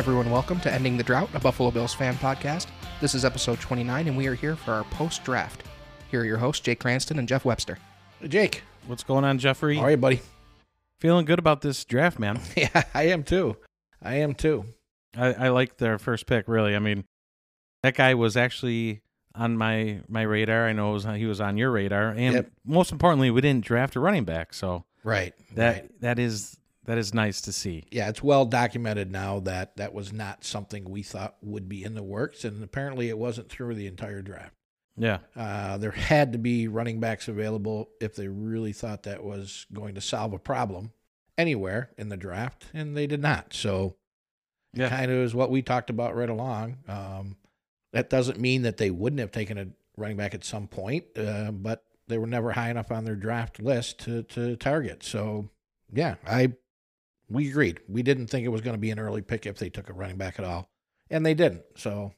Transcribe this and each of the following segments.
Everyone, welcome to Ending the Drought, a Buffalo Bills fan podcast. This is episode 29, and we are here for our post-draft. Here are your hosts, Jake Cranston and Jeff Webster. Jake. What's going on, Jeffrey? How are you, buddy? Feeling good about this draft, man. Yeah, I am, too. I like their first pick, really. I mean, that guy was actually on my radar. I know he was on your radar. And Most importantly, we didn't draft a running back, so that is nice to see. Yeah, it's well documented now that that was not something we thought would be in the works, and apparently it wasn't through the entire draft. Yeah. There had to be running backs available if they really thought that was going to solve a problem anywhere in the draft, and they did not. So it kind of is what we talked about right along. That doesn't mean that they wouldn't have taken a running back at some point, but they were never high enough on their draft list to target. So, yeah, we agreed. We didn't think it was going to be an early pick if they took a running back at all, and they didn't. So,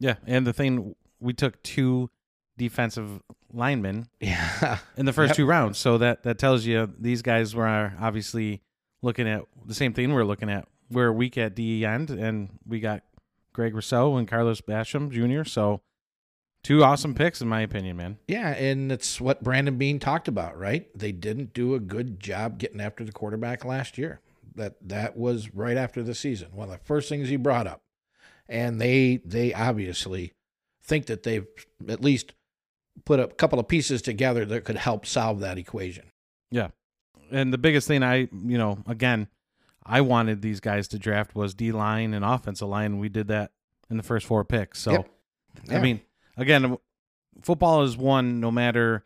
yeah, and the thing, we took two defensive linemen in the first two rounds, so that tells you these guys were obviously looking at the same thing we're looking at. We're weak at DE end, and we got Greg Rousseau and Carlos Basham Jr., so two awesome picks, in my opinion, man. Yeah, and it's what Brandon Beane talked about, right? They didn't do a good job getting after the quarterback last year. That was right after the season, one of the first things he brought up. And they obviously think that they've at least put a couple of pieces together that could help solve that equation. Yeah. And the biggest thing I wanted these guys to draft was D-line and offensive line. We did that in the first four picks. So, I mean, again, football is won no matter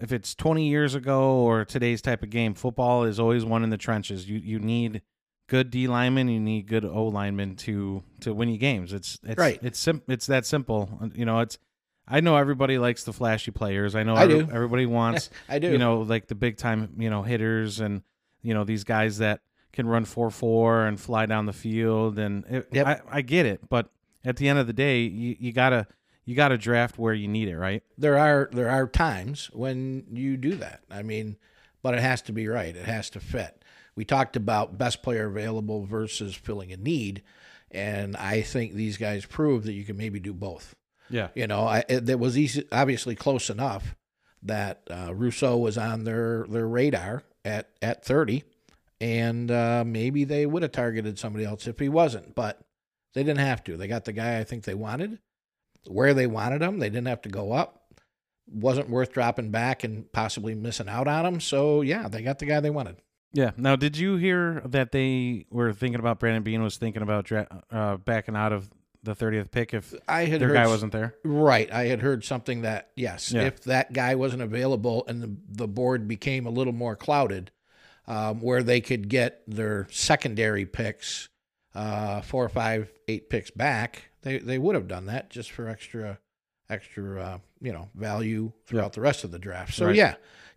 if it's 20 years ago or today's type of game. Football is always won in the trenches. You need good D linemen, you need good O linemen to win you games. It's right. It's that simple. You know, I know everybody likes the flashy players. I know everybody wants I do. You know, like the big time, you know, hitters and you know, these guys that can run 4.4 and fly down the field and I get it, but at the end of the day, you got to draft where you need it, right? There are times when you do that. I mean, but it has to be right. It has to fit. We talked about best player available versus filling a need, and I think these guys prove that you can maybe do both. Yeah. You know, that was easy, obviously close enough that Rousseau was on their radar at 30, and maybe they would have targeted somebody else if he wasn't, but they didn't have to. They got the guy I think they wanted. Where they wanted him, they didn't have to go up. Wasn't worth dropping back and possibly missing out on him. So, yeah, they got the guy they wanted. Yeah. Now, did you hear that they were thinking about Brandon Beane was thinking about backing out of the 30th pick if their guy wasn't there? Right. I had heard something that, if that guy wasn't available and the board became a little more clouded, where they could get their secondary picks, 4, 5, 8 picks back, they would have done that just for extra value throughout the rest of the draft. So,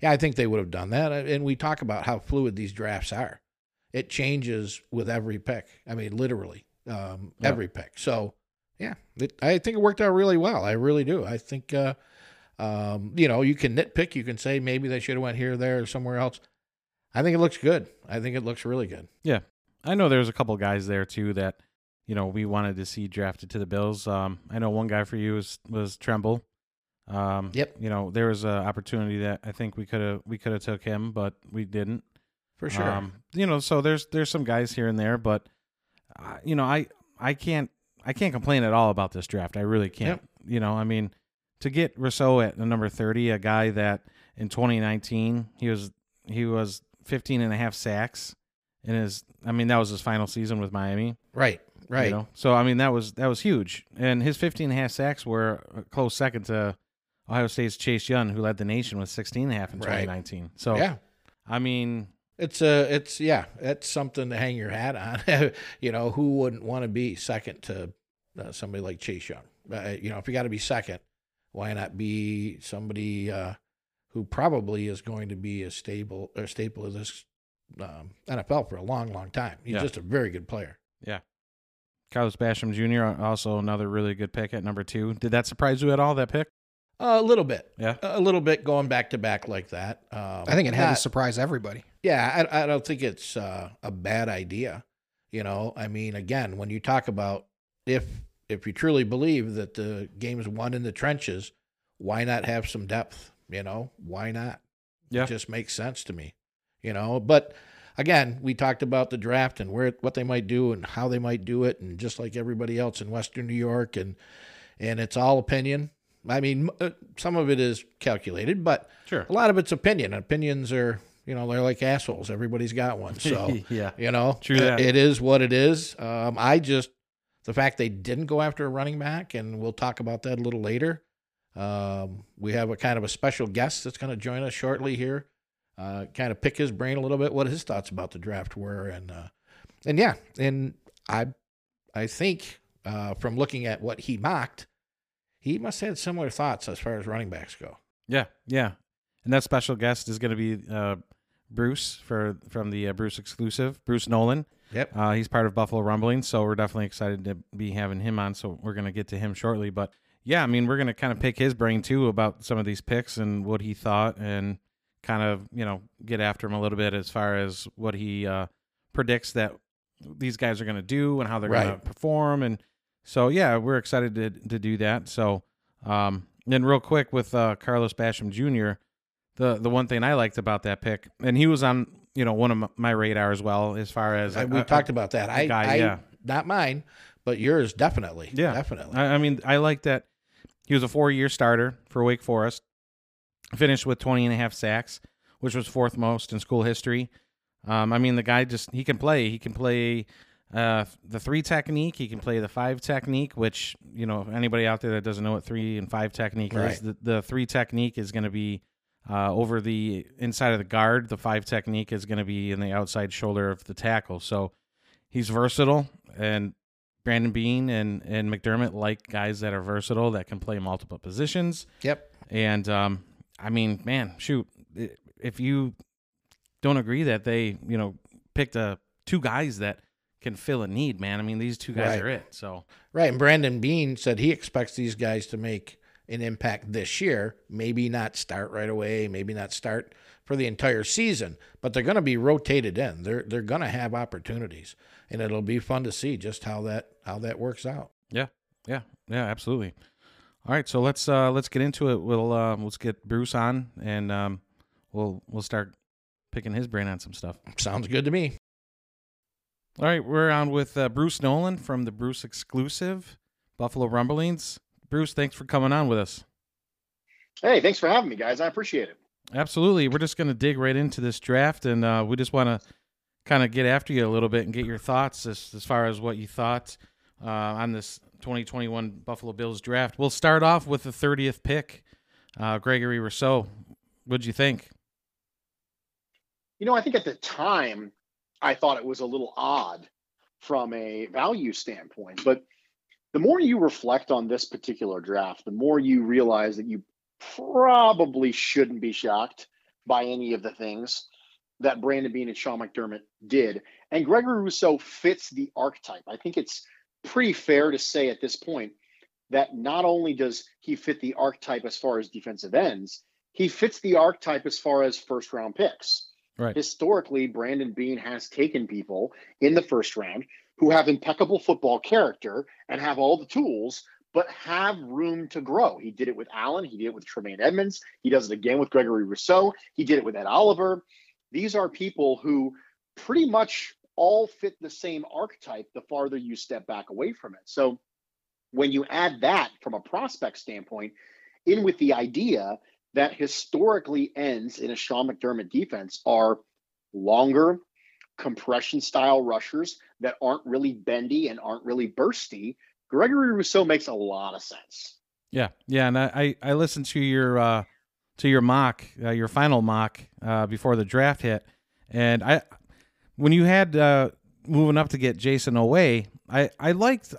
I think they would have done that. And we talk about how fluid these drafts are. It changes with every pick. I mean, literally every pick. So, I think it worked out really well. I really do. I think, you can nitpick. You can say maybe they should have went here, there, or somewhere else. I think it looks good. I think it looks really good. Yeah. I know there's a couple guys there, too, that, you know, we wanted to see drafted to the Bills. I know one guy for you was Tremble. You know, there was an opportunity that I think we could have took him, but we didn't. For sure. You know, so there's some guys here and there, but you know, I can't complain at all about this draft. I really can't. Yep. You know, I mean, to get Rousseau at the number 30, a guy that in 2019 he was 15.5 sacks in that was his final season with Miami. Right. Right. You know? So, I mean, that was huge. And his 15.5 sacks were a close second to Ohio State's Chase Young, who led the nation with 16.5 in 2019. So, I mean, it's something to hang your hat on. You know, who wouldn't want to be second to somebody like Chase Young? You know, if you got to be second, why not be somebody who probably is going to be a staple of this NFL for a long, long time? He's just a very good player. Yeah. Carlos Basham Jr., also another really good pick at number 2. Did that surprise you at all, that pick? A little bit. Yeah. A little bit going back-to-back like that. I think it had to surprise everybody. Yeah, I don't think it's a bad idea. You know, I mean, again, when you talk about if you truly believe that the game's won in the trenches, why not have some depth? You know, why not? Yeah. It just makes sense to me, you know. But again, we talked about the draft and where what they might do and how they might do it, and just like everybody else in Western New York, and it's all opinion. I mean, some of it is calculated, but sure, a lot of it's opinion. Opinions are, you know, they're like assholes. Everybody's got one. So, yeah, you know, true that. It is what it is. The fact they didn't go after a running back, and we'll talk about that a little later. We have a kind of a special guest that's going to join us shortly here, kind of pick his brain a little bit, what his thoughts about the draft were. And yeah, and I think from looking at what he mocked, he must have had similar thoughts as far as running backs go. Yeah, yeah. And that special guest is going to be Bruce from the Bruce Exclusive, Bruce Nolan. Yep. He's part of Buffalo Rumblings, so we're definitely excited to be having him on, so we're going to get to him shortly. But, yeah, I mean, we're going to kind of pick his brain, too, about some of these picks and what he thought, and kind of, you know, get after him a little bit as far as what he predicts that these guys are going to do and how they're going to perform. And so, yeah, we're excited to do that. So then real quick with Carlos Basham Jr., the one thing I liked about that pick, and he was on, you know, one of my radar as well, as far as we talked about that. Not mine, but yours definitely. Yeah, definitely. I mean, I like that he was a 4-year starter for Wake Forest, finished with 20.5 sacks, which was fourth most in school history. I mean, the guy just he can play. He can play the 3 technique. He can play the 5 technique, which, you know, anybody out there that doesn't know what 3 and 5 technique is, the 3 technique is going to be over the inside of the guard. The 5 technique is going to be in the outside shoulder of the tackle. So he's versatile, and Brandon Beane and McDermott like guys that are versatile, that can play multiple positions. Yep. And, I mean, man, shoot, if you don't agree that they, you know, picked 2 guys that can fill a need, man, I mean, these 2 guys are it. So right, and Brandon Beane said he expects these guys to make an impact this year, maybe not start right away, maybe not start for the entire season, but they're going to be rotated in. They're going to have opportunities, and it'll be fun to see just how that works out. Yeah. Yeah. Yeah, absolutely. All right, so let's get into it. Let's get Bruce on, and we'll start picking his brain on some stuff. Sounds good to me. All right, we're on with Bruce Nolan from the Bruce Exclusive, Buffalo Rumblings. Bruce, thanks for coming on with us. Hey, thanks for having me, guys. I appreciate it. Absolutely. We're just going to dig right into this draft, and we just want to kind of get after you a little bit and get your thoughts as far as what you thought on this 2021 Buffalo Bills draft. We'll start off with the 30th pick, Gregory Rousseau. What'd you think? You know, I think at the time I thought it was a little odd from a value standpoint, but the more you reflect on this particular draft, the more you realize that you probably shouldn't be shocked by any of the things that Brandon Beane and Sean McDermott did. And Gregory Rousseau fits the archetype. I think it's pretty fair to say at this point that not only does he fit the archetype as far as defensive ends, he fits the archetype as far as first-round picks. Right. Historically, Brandon Beane has taken people in the first round who have impeccable football character and have all the tools, but have room to grow. He did it with Allen. He did it with Tremaine Edmonds. He does it again with Gregory Rousseau. He did it with Ed Oliver. These are people who pretty much all fit the same archetype the farther you step back away from it. So when you add that from a prospect standpoint in with the idea that historically ends in a Sean McDermott defense are longer, compression-style rushers that aren't really bendy and aren't really bursty, Gregory Rousseau makes a lot of sense. Yeah, yeah, and I listened to your mock, your final mock before the draft hit, and when you had moving up to get Jason Oweh, I liked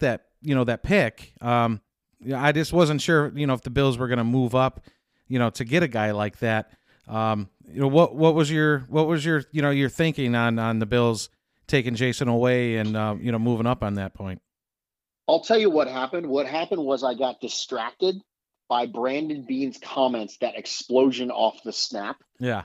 that, you know, that pick. I just wasn't sure, you know, if the Bills were going to move up, you know, to get a guy like that. You know, what was your you know, your thinking on the Bills taking Jason Oweh and you know, moving up on that point? I'll tell you what happened. What happened was I got distracted by Brandon Beane's comments that explosion off the snap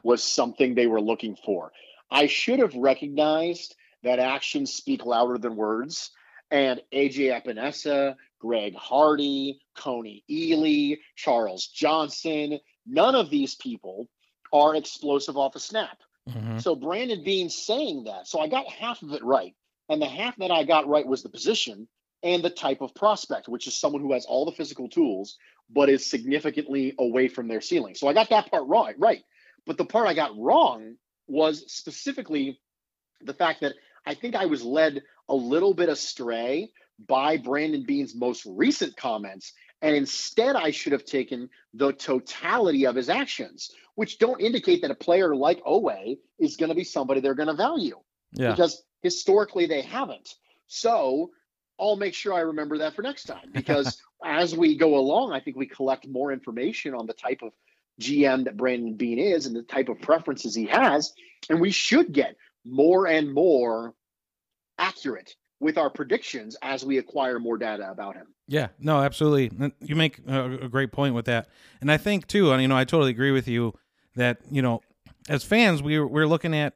was something they were looking for. I should have recognized that actions speak louder than words. And AJ Epenesa, Greg Hardy, Coney Ely, Charles Johnson, none of these people are explosive off a snap. Mm-hmm. So Brandon Beane saying that. So I got half of it right. And the half that I got right was the position and the type of prospect, which is someone who has all the physical tools, but is significantly away from their ceiling. So I got that part right. But the part I got wrong was specifically the fact that I think I was led a little bit astray by Brandon Beane's most recent comments. And instead, I should have taken the totality of his actions, which don't indicate that a player like Oweh is going to be somebody they're going to value. Yeah. Because historically, they haven't. So I'll make sure I remember that for next time. Because as we go along, I think we collect more information on the type of GM that Brandon Beane is and the type of preferences he has. And we should get more and more accurate with our predictions as we acquire more data about him. Yeah, no, absolutely. You make a great point with that. And I think too, and I totally agree with you that, as fans, we're looking at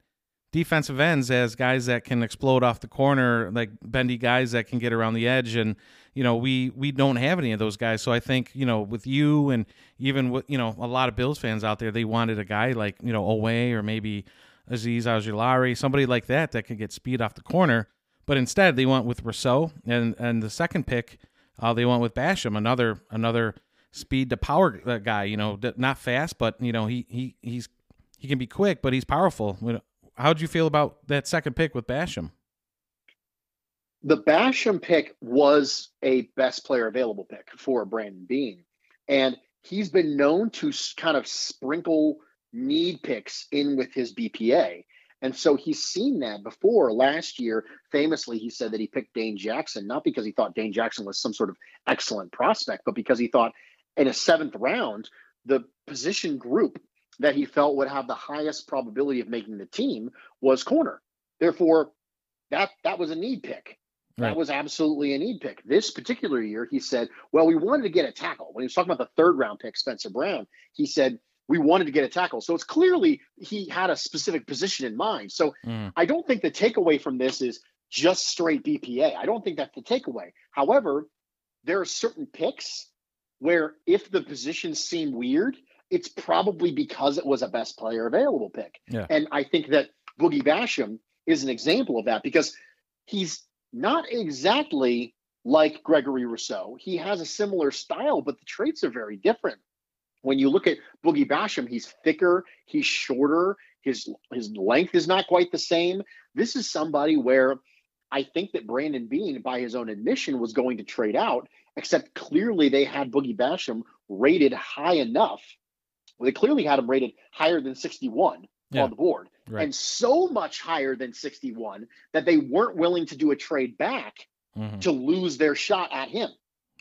defensive ends as guys that can explode off the corner, like bendy guys that can get around the edge. And, we don't have any of those guys. So I think, with you and even with, a lot of Bills fans out there, they wanted a guy like, Oweh or maybe Azeez Ojulari, somebody like that could get speed off the corner. But instead, they went with Rousseau, and the second pick, they went with Basham, another speed to power guy. Not fast, but he can be quick, but he's powerful. How'd you feel about that second pick with Basham? The Basham pick was a best player available pick for Brandon Beane, and he's been known to kind of sprinkle need picks in with his BPA. And so he's seen that before. Last year, famously, he said that he picked Dane Jackson, not because he thought Dane Jackson was some sort of excellent prospect, but because he thought in a 7th round, the position group that he felt would have the highest probability of making the team was corner. Therefore, that was a need pick. Right. That was absolutely a need pick. This particular year, he said, well, we wanted to get a tackle. When he was talking about the 3rd round pick, Spencer Brown, he said, we wanted to get a tackle. So it's clearly he had a specific position in mind. So I don't think the takeaway from this is just straight BPA. I don't think that's the takeaway. However, there are certain picks where if the positions seem weird, it's probably because it was a best player available pick. Yeah. And I think that Boogie Basham is an example of that because he's not exactly like Gregory Rousseau. He has a similar style, but the traits are very different. When you look at Boogie Basham, he's thicker, he's shorter, his length is not quite the same. This is somebody where I think that Brandon Beane, by his own admission, was going to trade out, except clearly they had Boogie Basham rated high enough. Well, they clearly had him rated higher than 61 on the board, right. And so much higher than 61 that they weren't willing to do a trade back to lose their shot at him.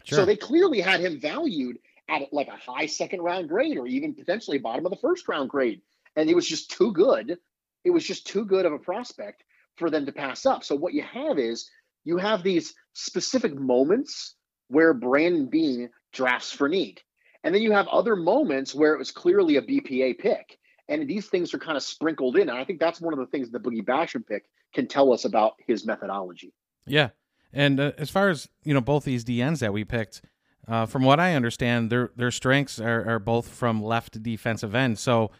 Sure. So they clearly had him valued at like a high 2nd round grade or even potentially bottom of the 1st round grade. And it was just too good. It was just too good of a prospect for them to pass up. So what you have is you have these specific moments where Brandon Beane drafts for need. And then you have other moments where it was clearly a BPA pick. And these things are kind of sprinkled in. And I think that's one of the things the Boogie Basham pick can tell us about his methodology. Yeah. And as far as, both these DNs that we picked, from what I understand, their strengths are both from left defensive end. So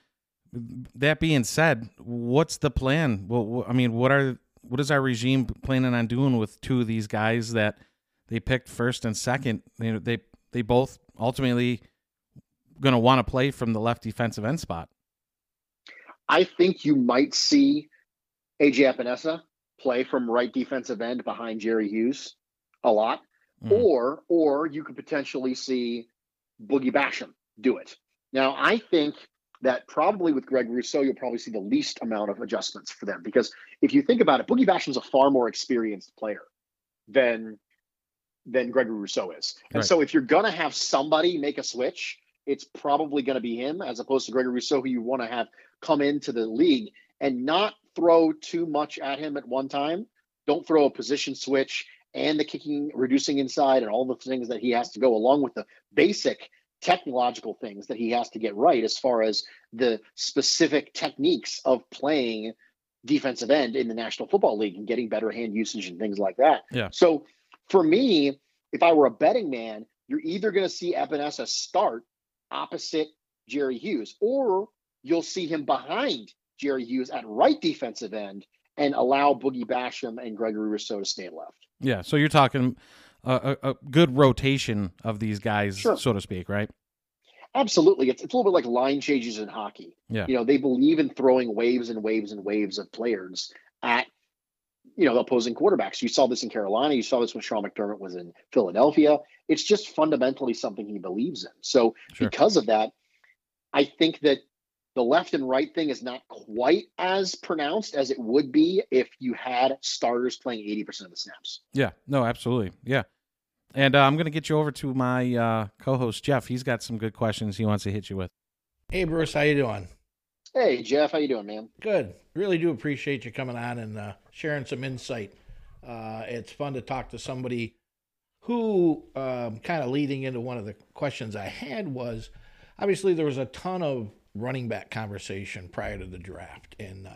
that being said, what's the plan? Well, what is our regime planning on doing with two of these guys that they picked 1st and 2nd? They both ultimately going to want to play from the left defensive end spot. I think you might see AJ Epenesa play from right defensive end behind Jerry Hughes a lot. Or you could potentially see Boogie Basham do it. Now, I think that probably with Greg Rousseau, you'll probably see the least amount of adjustments for them. Because if you think about it, Boogie Basham's a far more experienced player than Gregory Rousseau is. And right. So if you're going to have somebody make a switch, it's probably going to be him as opposed to Gregory Rousseau, who you want to have come into the league and not throw too much at him at one time. Don't throw a position switch and the kicking, reducing inside, and all the things that he has to go along with the basic technological things that he has to get right as far as the specific techniques of playing defensive end in the National Football League and getting better hand usage and things like that. Yeah. So for me, if I were a betting man, you're either going to see Epenesa start opposite Jerry Hughes, or you'll see him behind Jerry Hughes at right defensive end and allow Boogie Basham and Gregory Rousseau to stay left. Yeah, so you're talking a good rotation of these guys, sure, so to speak, right? Absolutely. It's a little bit like line changes in hockey. Yeah. You know, they believe in throwing waves and waves and waves of players at, you know, opposing quarterbacks. You saw this in Carolina. You saw this when Sean McDermott was in Philadelphia. It's just fundamentally something he believes in. So sure, because of that, I think that the left and right thing is not quite as pronounced as it would be if you had starters playing 80% of the snaps. Yeah, no, absolutely. Yeah. And I'm going to get you over to my co-host, Jeff. He's got some good questions he wants to hit you with. Hey, Bruce, how you doing? Hey, Jeff, how you doing, man? Good. Really do appreciate you coming on and sharing some insight. It's fun to talk to somebody who, kind of leading into one of the questions I had was, obviously there was a ton of running back conversation prior to the draft. And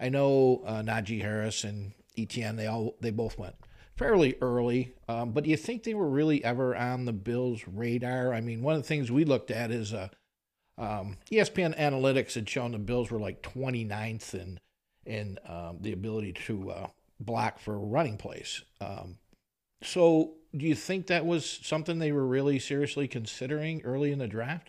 I know Najee Harris and Etienne, they both went fairly early. But do you think they were really ever on the Bills' radar? I mean, one of the things we looked at is ESPN analytics had shown the Bills were like 29th in the ability to block for running plays. So do you think that was something they were really seriously considering early in the draft?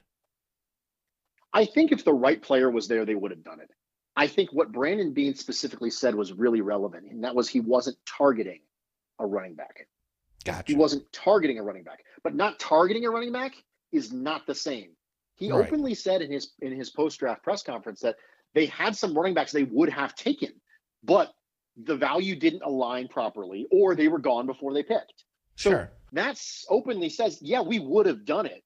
I think if the right player was there, they would have done it. I think what Brandon Beane specifically said was really relevant, and that was he wasn't targeting a running back. Gotcha. He wasn't targeting a running back, but not targeting a running back is not the same. He right, openly said in his post-draft press conference that they had some running backs they would have taken, but the value didn't align properly, or they were gone before they picked. So sure, that's openly says, yeah, we would have done it.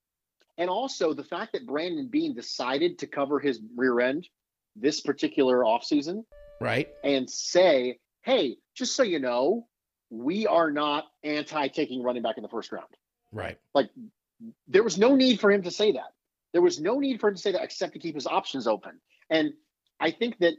And also the fact that Brandon Beane decided to cover his rear end this particular offseason, right, and say, hey, just so you know, we are not anti-taking running back in the first round. Right. Like, there was no need for him to say that. There was no need for him to say that except to keep his options open. And I think that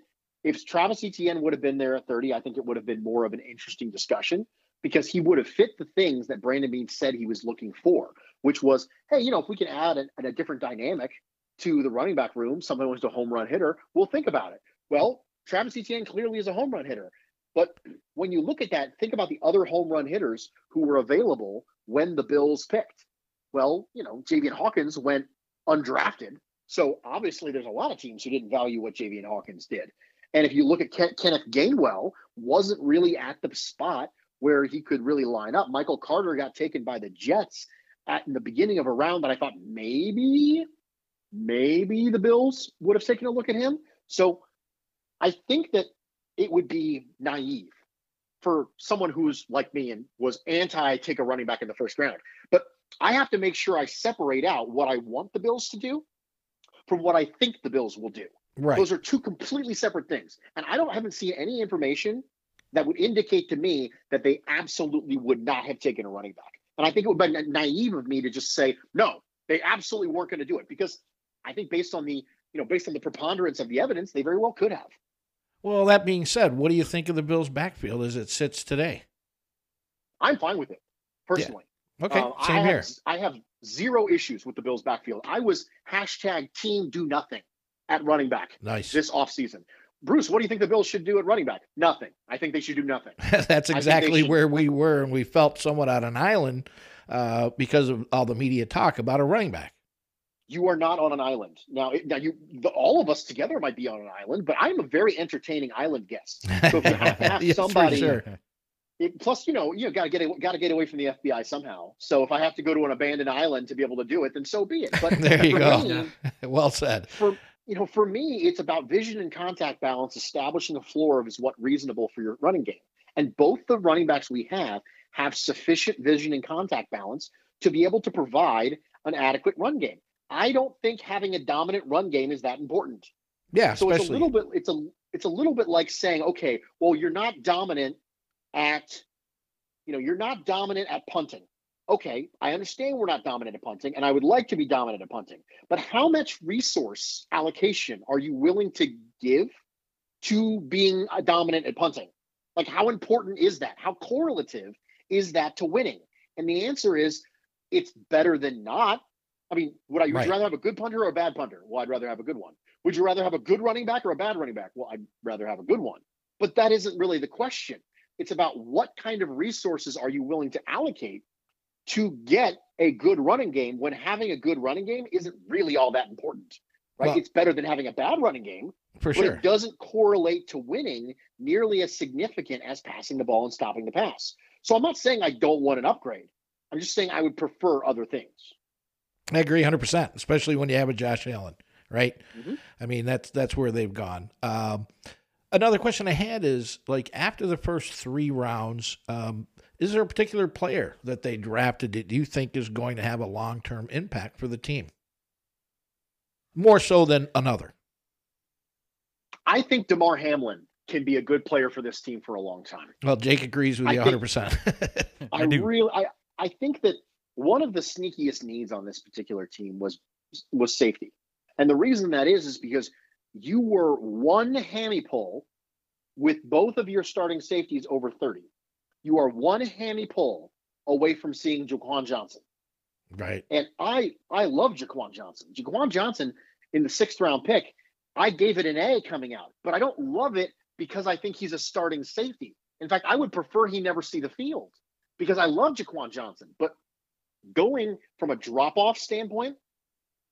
if Travis Etienne would have been there at 30, I think it would have been more of an interesting discussion, because he would have fit the things that Brandon Beane said he was looking for, which was, hey, you know, if we can add a different dynamic to the running back room, someone who's a home run hitter, we'll think about it. Well, Travis Etienne clearly is a home run hitter. But when you look at that, think about the other home run hitters who were available when the Bills picked. Well, you know, Javian Hawkins went undrafted. So obviously there's a lot of teams who didn't value what Javian Hawkins did. And if you look at Kenneth Gainwell, wasn't really at the spot where he could really line up. Michael Carter got taken by the Jets in the beginning of a round that I thought maybe the Bills would have taken a look at him. So I think that it would be naive for someone who's like me and was anti-take a running back in the first round. But I have to make sure I separate out what I want the Bills to do from what I think the Bills will do. Right. Those are two completely separate things. And I haven't seen any information that would indicate to me that they absolutely would not have taken a running back. And I think it would be naive of me to just say, no, they absolutely weren't going to do it, because I think based on the preponderance of the evidence, they very well could have. Well, that being said, what do you think of the Bills' backfield as it sits today? I'm fine with it, personally. Yeah. Okay, same here. I have zero issues with the Bills' backfield. I was hashtag team do nothing at running back this offseason. Bruce, what do you think the Bills should do at running back? Nothing. I think they should do nothing. That's exactly where we were, and we felt somewhat on an island because of all the media talk about a running back. You are not on an island. Now, all of us together might be on an island, but I'm a very entertaining island guest. So if you have to have yes, somebody, sure. Plus, you got to get away from the FBI somehow. So if I have to go to an abandoned island to be able to do it, then so be it. But there you go. Well said. For me, it's about vision and contact balance, establishing a floor of is what reasonable for your running game. And both the running backs we have sufficient vision and contact balance to be able to provide an adequate run game. I don't think having a dominant run game is that important. Yeah. So especially, it's a little bit like saying, okay, well, you're not dominant at punting. Okay, I understand we're not dominant at punting, and I would like to be dominant at punting, but how much resource allocation are you willing to give to being dominant at punting? Like, how important is that? How correlative is that to winning? And the answer is, it's better than not. I mean, would you rather have a good punter or a bad punter? Well, I'd rather have a good one. Would you rather have a good running back or a bad running back? Well, I'd rather have a good one. But that isn't really the question. It's about what kind of resources are you willing to allocate to get a good running game when having a good running game isn't really all that important, right? Well, it's better than having a bad running game. For sure. It doesn't correlate to winning nearly as significant as passing the ball and stopping the pass. So I'm not saying I don't want an upgrade. I'm just saying I would prefer other things. I agree 100%, especially when you have a Josh Allen, right? Mm-hmm. I mean, that's where they've gone. Another question I had is, like, after the first three rounds, is there a particular player that they drafted that you think is going to have a long-term impact for the team? More so than another. I think DeMar Hamlin can be a good player for this team for a long time. Well, Jake agrees with you 100%. I think that one of the sneakiest needs on this particular team was safety. And the reason that is because you were one hammy pull with both of your starting safeties over 30. You are one hammy pull away from seeing Jaquan Johnson. Right. And I love Jaquan Johnson. Jaquan Johnson in the 6th round pick, I gave it an A coming out, but I don't love it because I think he's a starting safety. In fact, I would prefer he never see the field because I love Jaquan Johnson. But going from a drop-off standpoint,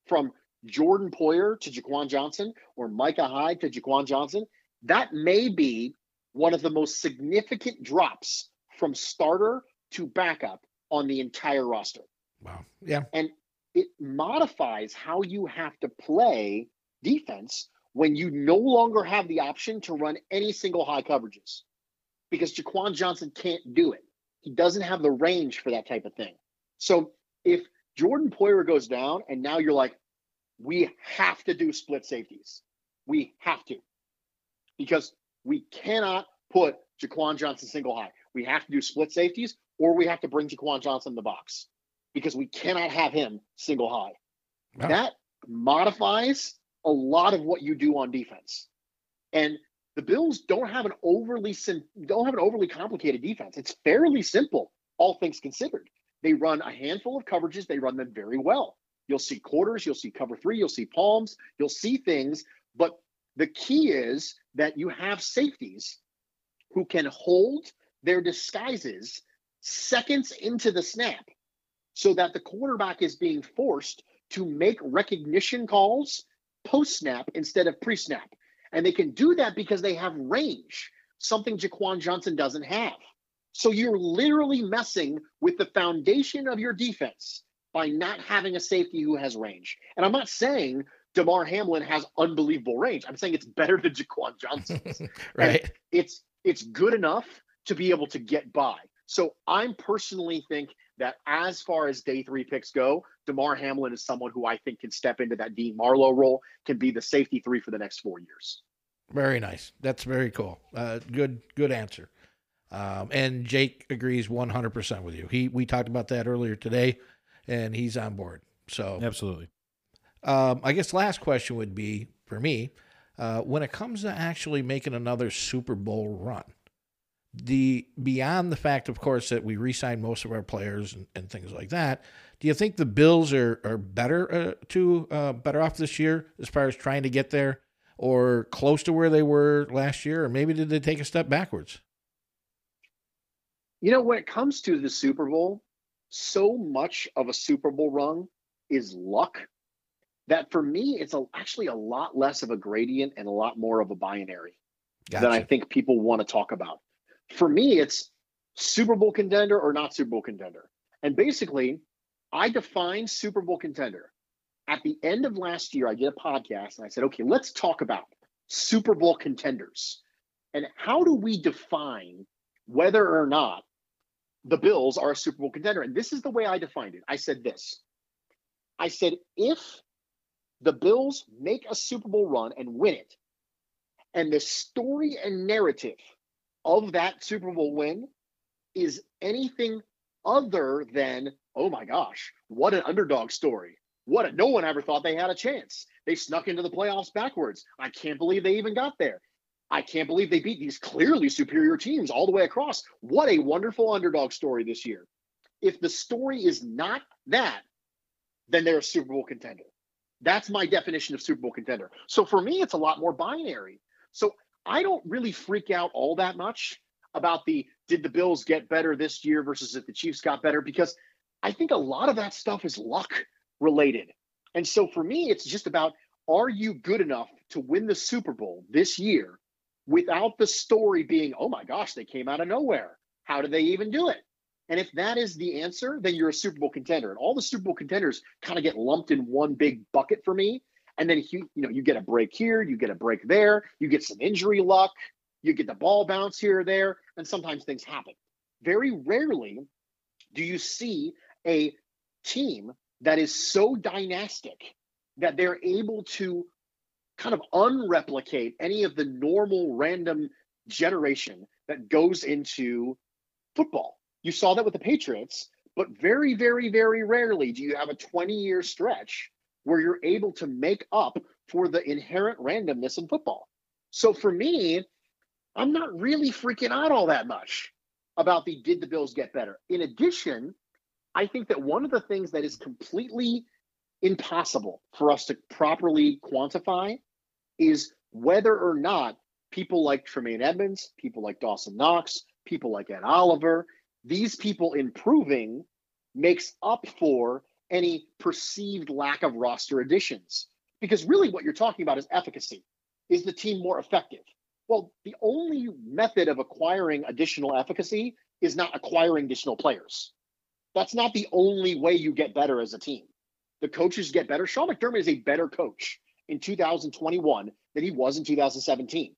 from Jordan Poyer to Jaquan Johnson or Micah Hyde to Jaquan Johnson, that may be one of the most significant drops from starter to backup on the entire roster. Wow. Yeah. And it modifies how you have to play defense when you no longer have the option to run any single high coverages because Jaquan Johnson can't do it. He doesn't have the range for that type of thing. So if Jordan Poyer goes down and now you're like, we have to do split safeties. We have to, because we cannot put Jaquan Johnson single high. We have to do split safeties, or we have to bring Jaquan Johnson in the box because we cannot have him single high. Wow. That modifies a lot of what you do on defense. And the Bills don't have an overly complicated defense. It's fairly simple, all things considered. They run a handful of coverages. They run them very well. You'll see quarters, you'll see cover three, you'll see palms, you'll see things. But the key is that you have safeties who can hold their disguises seconds into the snap so that the quarterback is being forced to make recognition calls post-snap instead of pre-snap. And they can do that because they have range, something Jaquan Johnson doesn't have. So you're literally messing with the foundation of your defense by not having a safety who has range. And I'm not saying DeMar Hamlin has unbelievable range. I'm saying it's better than Jaquan Johnson's. Right. And it's good enough to be able to get by. So I'm personally think that as far as day three picks go, DeMar Hamlin is someone who I think can step into that Dean Marlowe role, can be the safety three for the next 4 years. Very nice. That's very cool. Good answer. And Jake agrees 100% with you. We talked about that earlier today. And he's on board. So absolutely. I guess last question would be for me, when it comes to actually making another Super Bowl run, beyond the fact, of course, that we re-signed most of our players and things like that, do you think the Bills are better off this year as far as trying to get there or close to where they were last year? Or maybe did they take a step backwards? You know, when it comes to the Super Bowl, so much of a Super Bowl run is luck that for me, it's actually a lot less of a gradient and a lot more of a binary than I think people want to talk about. For me, it's Super Bowl contender or not Super Bowl contender. And basically, I define Super Bowl contender. At the end of last year, I did a podcast and I said, okay, let's talk about Super Bowl contenders. And how do we define whether or not the Bills are a Super Bowl contender? And this is the way I defined it. I said this. I said, if the Bills make a Super Bowl run and win it, and the story and narrative of that Super Bowl win is anything other than, oh my gosh, what an underdog story. No one ever thought they had a chance. They snuck into the playoffs backwards. I can't believe they even got there. I can't believe they beat these clearly superior teams all the way across. What a wonderful underdog story this year. If the story is not that, then they're a Super Bowl contender. That's my definition of Super Bowl contender. So for me, it's a lot more binary. So I don't really freak out all that much about did the Bills get better this year versus if the Chiefs got better, because I think a lot of that stuff is luck related. And so for me, it's just about, are you good enough to win the Super Bowl this year without the story being, oh my gosh, they came out of nowhere. How did they even do it? And if that is the answer, then you're a Super Bowl contender. And all the Super Bowl contenders kind of get lumped in one big bucket for me. And then, you get a break here, you get a break there, you get some injury luck, you get the ball bounce here or there, and sometimes things happen. Very rarely do you see a team that is so dynastic that they're able to kind of unreplicate any of the normal random generation that goes into football. You saw that with the Patriots, but very, very, very rarely do you have a 20-year stretch where you're able to make up for the inherent randomness in football. So for me, I'm not really freaking out all that much about did the Bills get better? In addition, I think that one of the things that is completely impossible for us to properly quantify is whether or not people like Tremaine Edmonds, people like Dawson Knox, people like Ed Oliver, these people improving makes up for any perceived lack of roster additions. Because really what you're talking about is efficacy. Is the team more effective? Well, the only method of acquiring additional efficacy is not acquiring additional players. That's not the only way you get better as a team. The coaches get better. Sean McDermott is a better coach in 2021 than he was in 2017.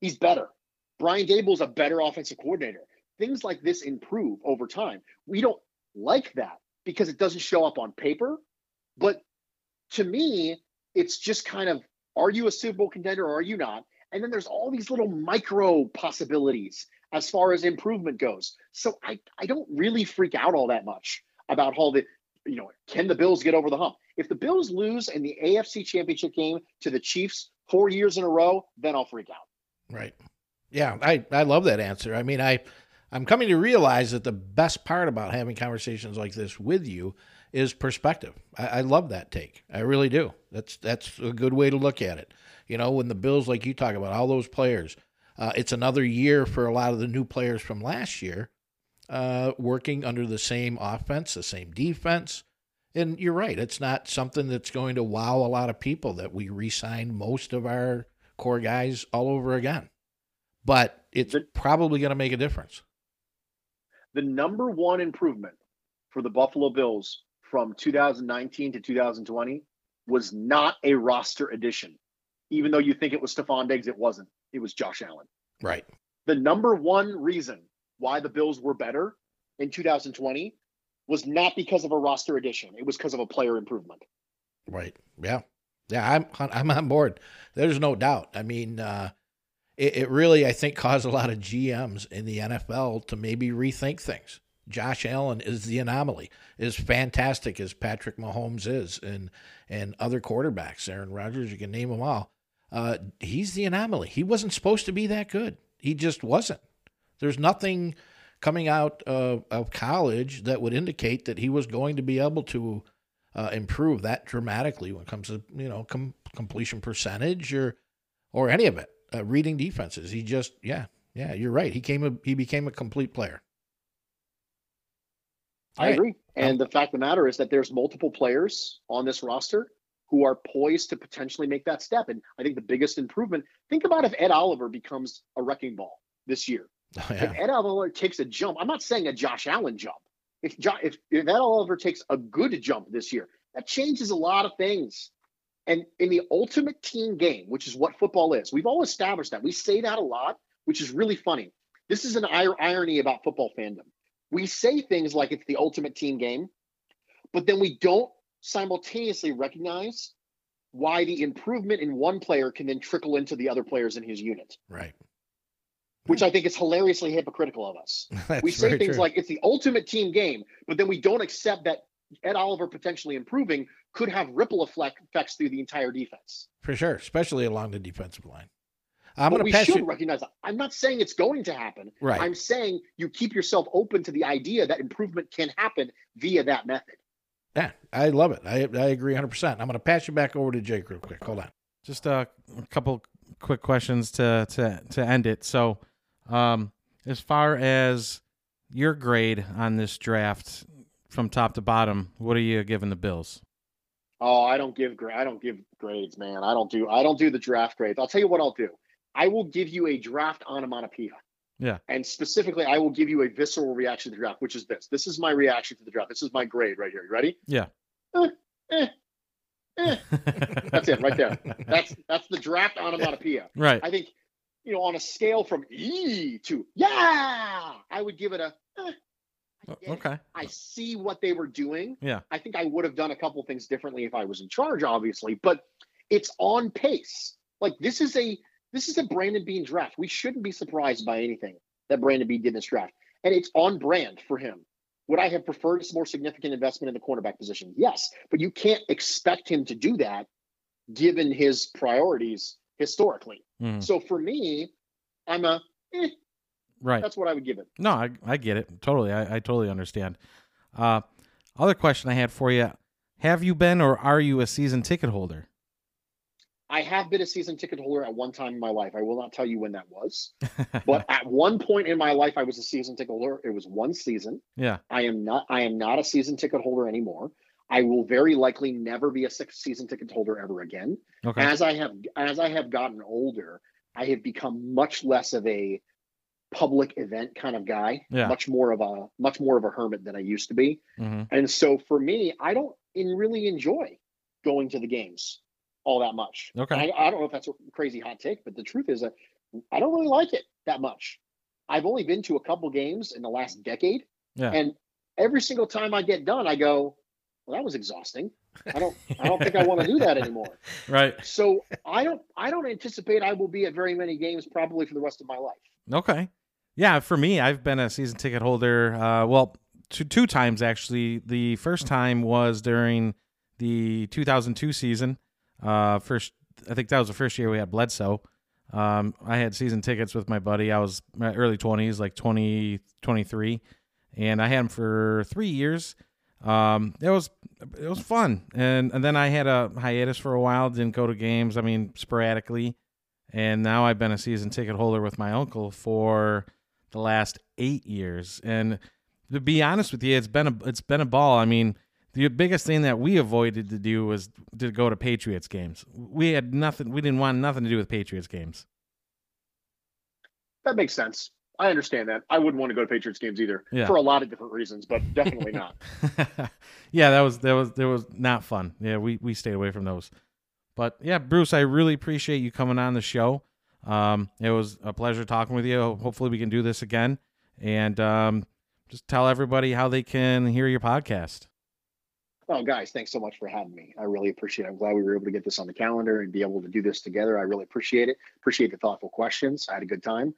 He's better. Brian Dable's a better offensive coordinator. Things like this improve over time. We don't like that because it doesn't show up on paper. But to me, it's just kind of, are you a Super Bowl contender or are you not? And then there's all these little micro possibilities as far as improvement goes. So I don't really freak out all that much about all the, can the Bills get over the hump? If the Bills lose in the AFC Championship game to the Chiefs 4 years in a row, then I'll freak out. Right. Yeah, I love that answer. I mean, I'm coming to realize that the best part about having conversations like this with you is perspective. I love that take. I really do. That's a good way to look at it. When the Bills, like you talk about, all those players, it's another year for a lot of the new players from last year working under the same offense, the same defense. And you're right. It's not something that's going to wow a lot of people that we re-signed most of our core guys all over again. But it's probably going to make a difference. The number one improvement for the Buffalo Bills from 2019 to 2020 was not a roster addition. Even though you think it was Stephon Diggs, it wasn't. It was Josh Allen. Right. The number one reason why the Bills were better in 2020 was not because of a roster addition. It was because of a player improvement. Right. Yeah. Yeah, I'm on board. There's no doubt. I mean, it really, I think, caused a lot of GMs in the NFL to maybe rethink things. Josh Allen is the anomaly, is fantastic as Patrick Mahomes is, and other quarterbacks, Aaron Rodgers, you can name them all. He's the anomaly. He wasn't supposed to be that good. He just wasn't. There's nothing coming out of college that would indicate that he was going to be able to improve that dramatically when it comes to, completion percentage or any of it, reading defenses. He just, yeah, you're right. He became a complete player. I agree. And the fact of the matter is that there's multiple players on this roster who are poised to potentially make that step. And I think the biggest improvement, think about if Ed Oliver becomes a wrecking ball this year. Oh, yeah. If Ed Oliver takes a jump, I'm not saying a Josh Allen jump. If Ed Oliver takes a good jump this year, that changes a lot of things. And in the ultimate team game, which is what football is, we've all established that. We say that a lot, which is really funny. This is an irony about football fandom. We say things like it's the ultimate team game, but then we don't simultaneously recognize why the improvement in one player can then trickle into the other players in his unit. Right. Which I think is hilariously hypocritical of us. We say things like it's the ultimate team game, but then we don't accept that Ed Oliver potentially improving could have ripple effects through the entire defense. For sure, especially along the defensive line. I'm going to pass you. We should recognize that. I'm not saying it's going to happen. Right. I'm saying you keep yourself open to the idea that improvement can happen via that method. Yeah, I love it. I agree 100%. I'm going to pass you back over to Jake real quick. Hold on. Just a couple quick questions to end it. So as far as your grade on this draft from top to bottom, what are you giving the Bills? Oh, I don't give grades, man. I don't do the draft grades. I'll tell you what I'll do. I will give you a draft onomatopoeia. Yeah. And specifically, I will give you a visceral reaction to the draft, which is this. This is my reaction to the draft. This is my grade right here. You ready? Yeah. That's it right there. That's the draft onomatopoeia. Right. I think, on a scale from E to yeah, I would give it a okay. I see what they were doing. Yeah. I think I would have done a couple things differently if I was in charge, obviously, but it's on pace. Like this is a Brandon Beane draft. We shouldn't be surprised by anything that Brandon Beane did in this draft. And it's on brand for him. Would I have preferred a more significant investment in the cornerback position? Yes, but you can't expect him to do that given his priorities historically. Mm. So for me, I'm a right. That's what I would give it. No, I get it. Totally. I totally understand. Other question I had for you. Have you been or are you a season ticket holder? I have been a season ticket holder at one time in my life. I will not tell you when that was. But at one point in my life, I was a season ticket holder. It was one season. Yeah. I am not a season ticket holder anymore. I will very likely never be a season ticket holder ever again. Okay. As I have gotten older, I have become much less of a public event kind of guy, yeah. much more of a hermit than I used to be. Mm-hmm. And so for me, I don't really enjoy going to the games all that much. Okay. I don't know if that's a crazy hot take, but the truth is that I don't really like it that much. I've only been to a couple games in the last decade. Yeah. And every single time I get done, I go, well, that was exhausting. I don't think I want to do that anymore. Right. So I don't anticipate I will be at very many games probably for the rest of my life. Okay. Yeah, for me, I've been a season ticket holder, two times, actually. The first time was during the 2002 season. I think that was the first year we had Bledsoe. I had season tickets with my buddy. I was in my early 20s, like 20, 23, and I had them for 3 years. It was fun. And then I had a hiatus for a while, didn't go to games, sporadically. And now I've been a season ticket holder with my uncle for the last 8 years. And to be honest with you, it's been a ball. The biggest thing that we avoided to do was to go to Patriots games. We didn't want nothing to do with Patriots games. That makes sense. I understand that. I wouldn't want to go to Patriots games either, yeah, for a lot of different reasons, but definitely not. Yeah, that was not fun. Yeah, we stayed away from those. But yeah, Bruce, I really appreciate you coming on the show. It was a pleasure talking with you. Hopefully we can do this again. And just tell everybody how they can hear your podcast. Oh, guys, thanks so much for having me. I really appreciate it. I'm glad we were able to get this on the calendar and be able to do this together. I really appreciate it. Appreciate the thoughtful questions. I had a good time.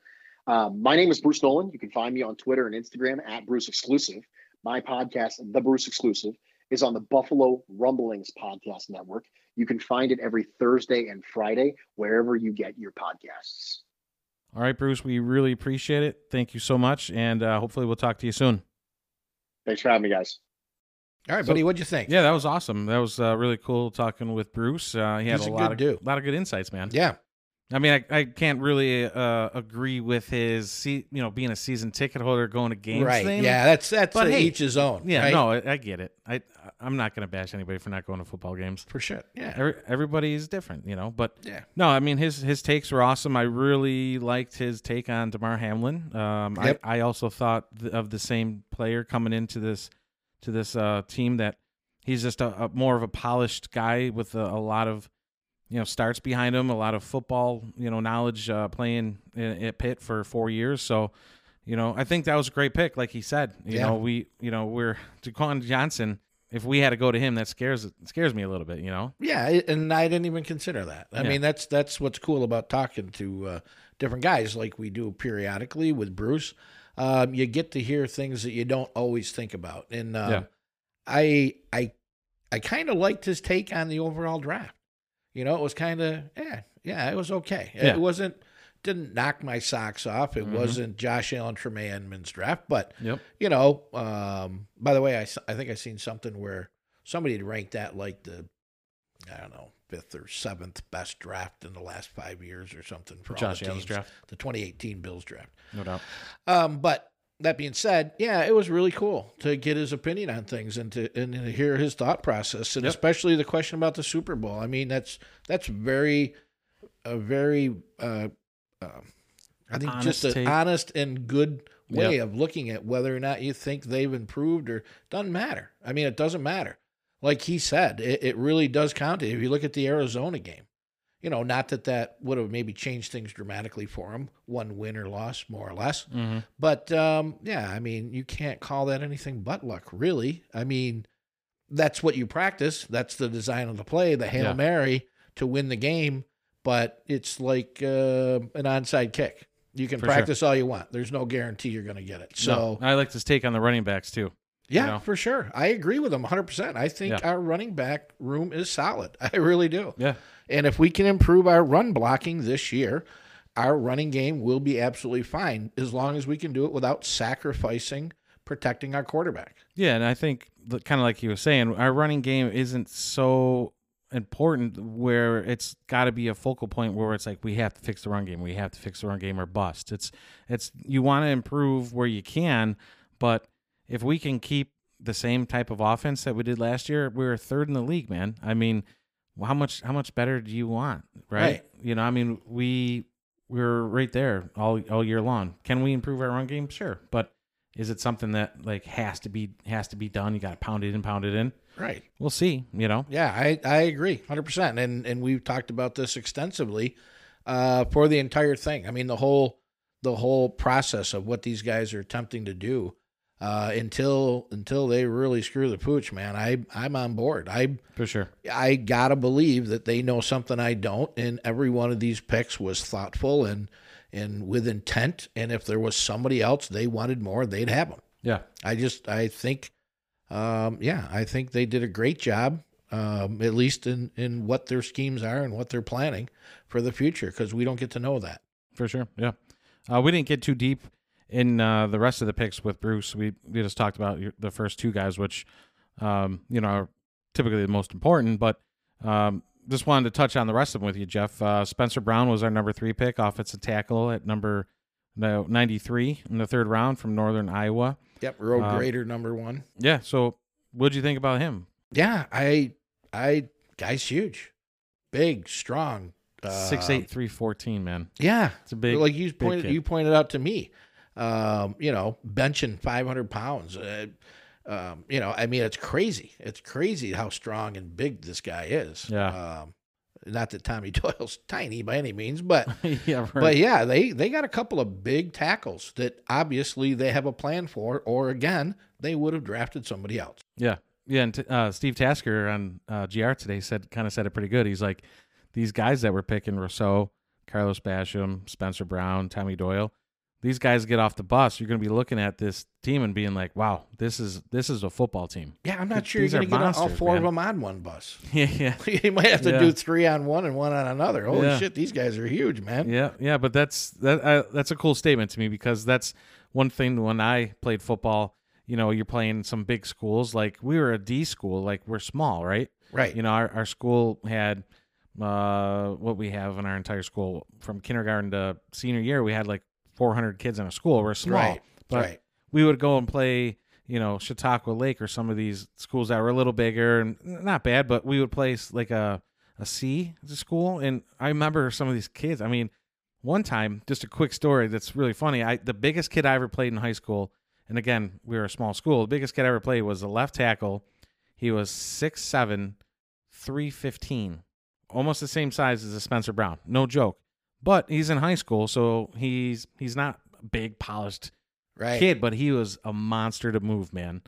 My name is Bruce Nolan. You can find me on Twitter and Instagram at Bruce Exclusive. My podcast, The Bruce Exclusive, is on the Buffalo Rumblings podcast network. You can find it every Thursday and Friday, wherever you get your podcasts. All right, Bruce, we really appreciate it. Thank you so much, and hopefully we'll talk to you soon. Thanks for having me, guys. All right, buddy, what'd you think? Yeah, that was awesome. That was really cool talking with Bruce. He had a lot of good insights, man. Yeah. I can't really agree with his, being a season ticket holder going to games, right, thing. Yeah, that's but each his own. Yeah, right? No, I get it. I'm not going to bash anybody for not going to football games. For sure. Yeah, everybody is different, But yeah, no, his takes were awesome. I really liked his take on DeMar Hamlin. Yep. I also thought of the same player coming into this team, that he's just a more of a polished guy with a lot of, starts behind him, a lot of football, knowledge, playing at Pitt for 4 years. So, I think that was a great pick. Like he said, we're Jaquan Johnson. If we had to go to him, that scares me a little bit, Yeah. And I didn't even consider that. That's what's cool about talking to different guys like we do periodically with Bruce. You get to hear things that you don't always think about. And I kind of liked his take on the overall draft. It was kind of, it was okay. Yeah. It wasn't didn't knock my socks off. It wasn't Josh Allen, Tremaine Edmonds draft, but you know, by the way, I think I seen something where somebody had ranked that like the, I don't know, 5th or 7th best draft in the last 5 years or something for Josh Allen's draft, the 2018 Bills draft, no doubt. But that being said, yeah, it was really cool to get his opinion on things and to hear his thought process, and especially the question about the Super Bowl. I mean, that's very, I think just an honest and good way of looking at whether or not you think they've improved or doesn't matter. I mean, it doesn't matter. Like he said, it really does count. If you look at the Arizona game, you know, not that that would have maybe changed things dramatically for him, one win or loss, more or less. But, yeah, I mean, you can't call that anything but luck, really. I mean, that's what you practice. That's the design of the play, the Hail Mary to win the game. But it's like an onside kick. You can practice all you want. There's no guarantee you're going to get it. So I like this take on the running backs, too. Yeah, for sure. I agree with him 100%. I think our running back room is solid. I really do. Yeah. And if we can improve our run blocking this year, our running game will be absolutely fine as long as we can do it without sacrificing protecting our quarterback. Yeah, and I think kind of like he was saying, our running game isn't so important where it's got to be a focal point where it's like we have to fix the run game. We have to fix the run game or bust. It's you want to improve where you can, but if we can keep the same type of offense that we did last year, we were third in the league, man. I mean, how much better do you want, right? You know, I mean, we're right there all year long. Can we improve our run game? Sure, but is it something that like has to be done? You got to pound it in, Right. We'll see. You know. Yeah, I agree, 100%. And we've talked about this extensively for the entire thing. I mean, the whole process of what these guys are attempting to do. Until they really screw the pooch, man, I'm on board. For sure. I gotta believe that they know something I don't, and every one of these picks was thoughtful and with intent. And if there was somebody else they wanted more, they'd have them. Yeah. I think they did a great job, at least in what their schemes are and what they're planning for the future, because we don't get to know that. For sure. Yeah. We didn't get too deep in the rest of the picks with Bruce. We just talked about the first two guys, which you know, are typically the most important. But just wanted to touch on the rest of them with you, Jeff. Spencer Brown was our number 3 pick, offensive tackle at number 93 in the 3rd round from Northern Iowa. Yep, road grader number 1. Yeah. So, what'd you think about him? Yeah, I guy's huge, big, strong. 6'8", 314, man. Yeah, it's a big. Like you pointed out to me. You know, benching 500 pounds. You know, I mean, it's crazy. It's crazy how strong and big this guy is. Yeah. Not that Tommy Doyle's tiny by any means, but but yeah, they got a couple of big tackles that obviously they have a plan for, or again, they would have drafted somebody else. Yeah, yeah. And Steve Tasker on GR today said it pretty good. He's like, these guys that were picking Rousseau, Carlos Basham, Spencer Brown, Tommy Doyle. These guys get off the bus, you're going to be looking at this team and being like, wow, this is a football team. Yeah, I'm not sure you're going to get monsters, all four of them on one bus. Yeah. You might have to do 3 on one and 1 on another. Holy shit, these guys are huge, man. Yeah, but that's a cool statement to me, because that's one thing when I played football, you know, you're playing some big schools. Like, we were a D school, like we're small, right? Right. You know, our school had what we have in our entire school from kindergarten to senior year, we had like 400 kids in a school. We're small, but we would go and play, you know, Chautauqua Lake or some of these schools that were a little bigger and not bad, but we would play like a C as a school. And I remember some of these kids. I mean, one time, just a quick story that's really funny. The biggest kid I ever played in high school, and again, we were a small school. The biggest kid I ever played was the left tackle. He was 6'7", 315, almost the same size as a Spencer Brown. No joke. But he's in high school, so he's not a big, polished kid, but he was a monster to move, man.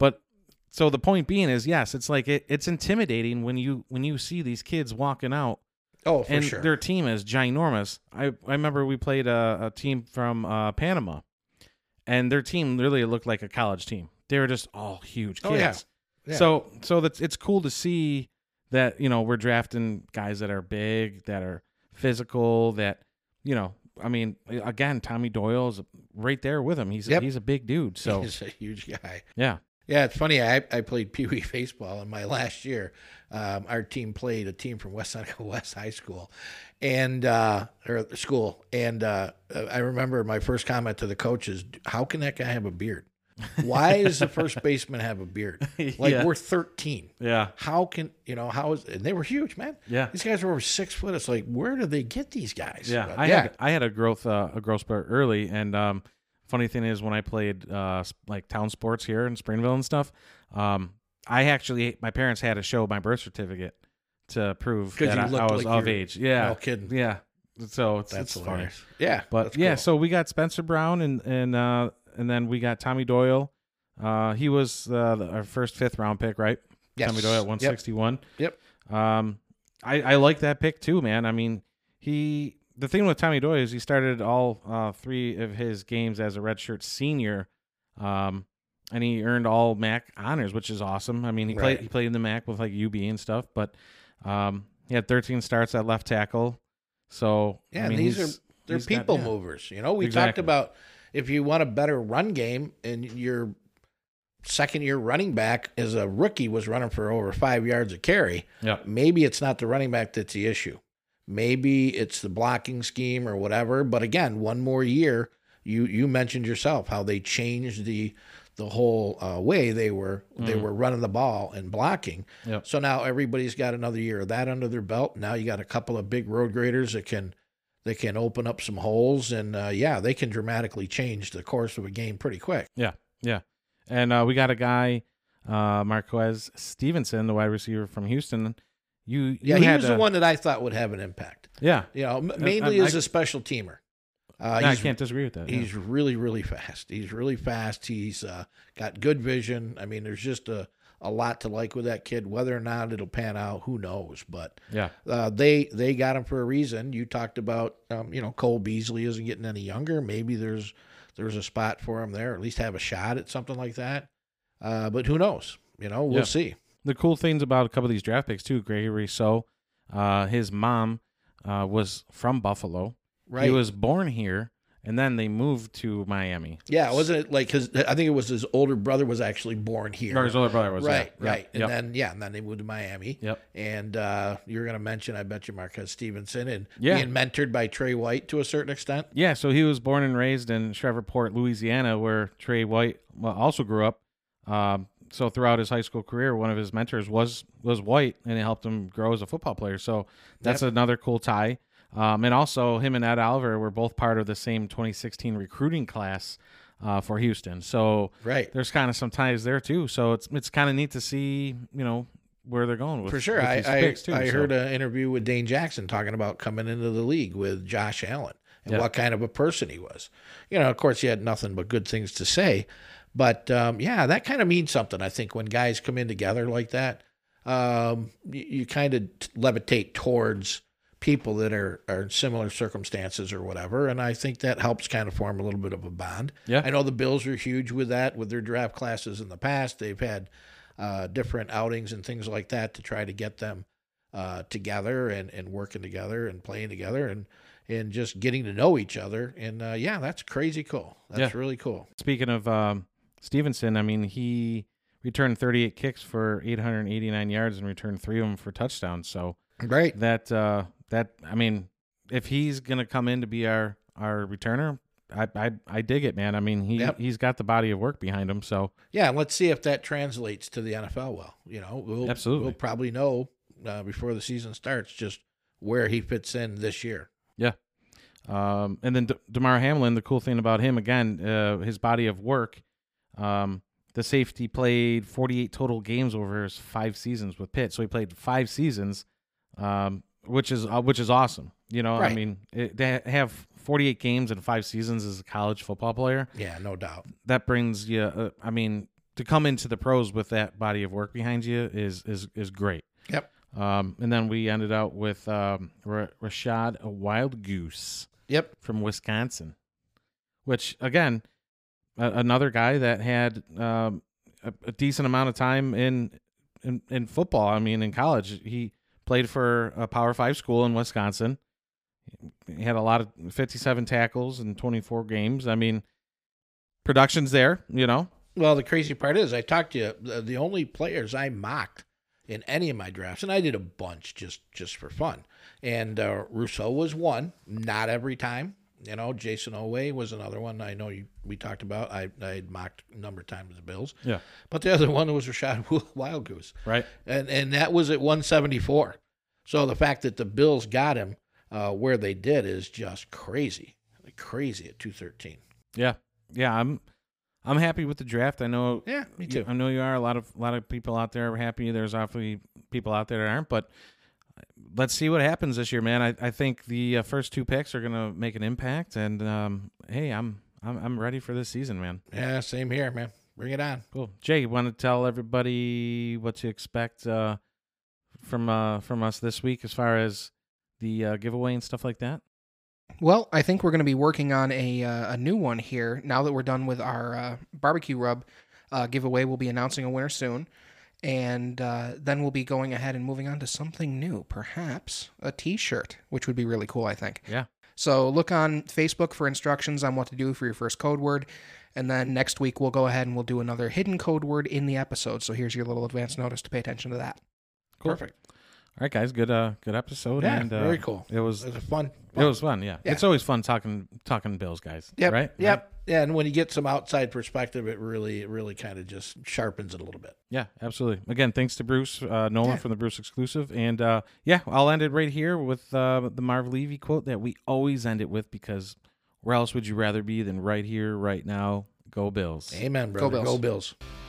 But so the point being is, yes, it's like it's intimidating when you see these kids walking out. Oh, for sure. And their team is ginormous. I remember we played a team from Panama, and their team really looked like a college team. They were just all huge kids. Oh, yeah. So that's, it's cool to see that, you know, we're drafting guys that are big, that are physical, that, you know, I mean, again, Tommy Doyle's right there with him. He's a big dude. So he's a huge guy. Yeah. Yeah, it's funny. I played Pee Wee baseball in my last year. Our team played a team from West Seneca West High School, and I remember my first comment to the coach is, "How can that guy have a beard? Why does the first baseman have a beard? Like we're 13. Yeah. How can and they were huge, man. Yeah. These guys were over 6 foot. It's like, where do they get these guys? Yeah. But, I had a growth spurt early, and funny thing is, when I played like town sports here in Springville and stuff, my parents had to show my birth certificate to prove that I was of age. Yeah, no kidding. Yeah, so that's hilarious. Funny. Yeah, but cool. So we got Spencer Brown and then we got Tommy Doyle. He was our first fifth round pick, right? Yes. Tommy Doyle at 161. Yep. I like that pick too, man. I mean, the thing with Tommy Doyle is he started all three of his games as a redshirt senior, and he earned all MAC honors, which is awesome. I mean, he played in the MAC with like UB and stuff, but he had 13 starts at left tackle. So yeah, I mean, they're people movers. You know, we talked about if you want a better run game and your second year running back as a rookie was running for over 5 yards a carry. Yeah, maybe it's not the running back that's the issue. Maybe it's the blocking scheme or whatever. But again, one more year, you mentioned yourself how they changed the whole way they were running the ball and blocking. Yep. So now everybody's got another year of that under their belt. Now you got a couple of big road graders that can open up some holes, and they can dramatically change the course of a game pretty quick. Yeah, yeah. And we got a guy, Marquez Stevenson, the wide receiver from Houston. He was the one that I thought would have an impact. Yeah. Mainly as a special teamer. I can't disagree with that. He's really, really fast. He's really fast. He's got good vision. I mean, there's just a lot to like with that kid. Whether or not it'll pan out, who knows? But they got him for a reason. You talked about, Cole Beasley isn't getting any younger. Maybe there's a spot for him there, or at least have a shot at something like that. But who knows? We'll see. The cool things about a couple of these draft picks, too, Gregory Rousseau, his mom was from Buffalo. Right. He was born here, and then they moved to Miami. Yeah, wasn't it like I think it was his older brother was actually born here. Or his older brother was Right. And then they moved to Miami. Yep. And you're going to mention, I bet you, Marquez Stevenson and being mentored by Tre' White to a certain extent. Yeah, so he was born and raised in Shreveport, Louisiana, where Tre' White also grew up. So throughout his high school career, one of his mentors was White, and it helped him grow as a football player. So that's another cool tie. And also, him and Ed Oliver were both part of the same 2016 recruiting class for Houston. So there's kind of some ties there, too. So it's kind of neat to see, where they're going. For sure. I heard an interview with Dane Jackson talking about coming into the league with Josh Allen and what kind of a person he was. Of course, he had nothing but good things to say. But, that kind of means something, I think, when guys come in together like that. You kind of levitate towards people that are in similar circumstances or whatever, and I think that helps kind of form a little bit of a bond. Yeah. I know the Bills are huge with that, with their draft classes in the past. They've had different outings and things like that to try to get them together and working together and playing together and just getting to know each other. And, that's crazy cool. That's really cool. Speaking of Stevenson, I mean, he returned 38 kicks for 889 yards and returned three of them for touchdowns. So great. If he's going to come in to be our returner, I dig it, man. I mean, he's got the body of work behind him. So let's see if that translates to the NFL well. We'll probably know before the season starts just where he fits in this year. Yeah. And then DeMar Hamlin, the cool thing about him, again, his body of work, the safety played 48 total games over his 5 seasons with Pitt. So he played 5 seasons, which is awesome. I mean, to have 48 games and 5 seasons as a college football player. Yeah, no doubt. That brings you, to come into the pros with that body of work behind you is great. Yep. And then we ended out with Rachad Wildgoose. Yep. From Wisconsin, which, again, another guy that had a decent amount of time in football. I mean, in college, he played for a Power 5 school in Wisconsin. He had a lot of 57 tackles in 24 games. I mean, production's there, you know. Well, the crazy part is I talked to you, the only players I mocked in any of my drafts, and I did a bunch just for fun. And Rousseau was one, not every time. You know, Jason Oweh was another one I know we talked about. I mocked a number of times the Bills. Yeah. But the other one was Rachad Wildgoose. Right. And that was at 174. So the fact that the Bills got him where they did is just crazy. Like crazy at 213. Yeah. Yeah, I'm happy with the draft. I know. Yeah, me too. I know you are. A lot of people out there are happy. There's obviously people out there that aren't, but let's see what happens this year, man. I think the first two picks are going to make an impact, and hey, I'm ready for this season, man. Yeah, same here, man. Bring it on. Cool. Jay, you want to tell everybody what to expect from us this week as far as the giveaway and stuff like that? Well, I think we're going to be working on a new one here. Now that we're done with our barbecue rub giveaway, we'll be announcing a winner soon. And then we'll be going ahead and moving on to something new, perhaps a T-shirt, which would be really cool, I think. Yeah. So look on Facebook for instructions on what to do for your first code word. And then next week we'll go ahead and we'll do another hidden code word in the episode. So here's your little advance notice to pay attention to that. Cool. Perfect. All right, guys, good episode. Yeah, and, very cool. It was fun. It was fun, yeah. It's always fun talking Bills, guys. Yep, right? Yep. Yeah, and when you get some outside perspective, it really kind of just sharpens it a little bit. Yeah, absolutely. Again, thanks to Bruce Nolan from the Bruce Exclusive. And, I'll end it right here with the Marv Levy quote that we always end it with, because where else would you rather be than right here, right now? Go Bills. Amen, brother. Go Bills. Go Bills.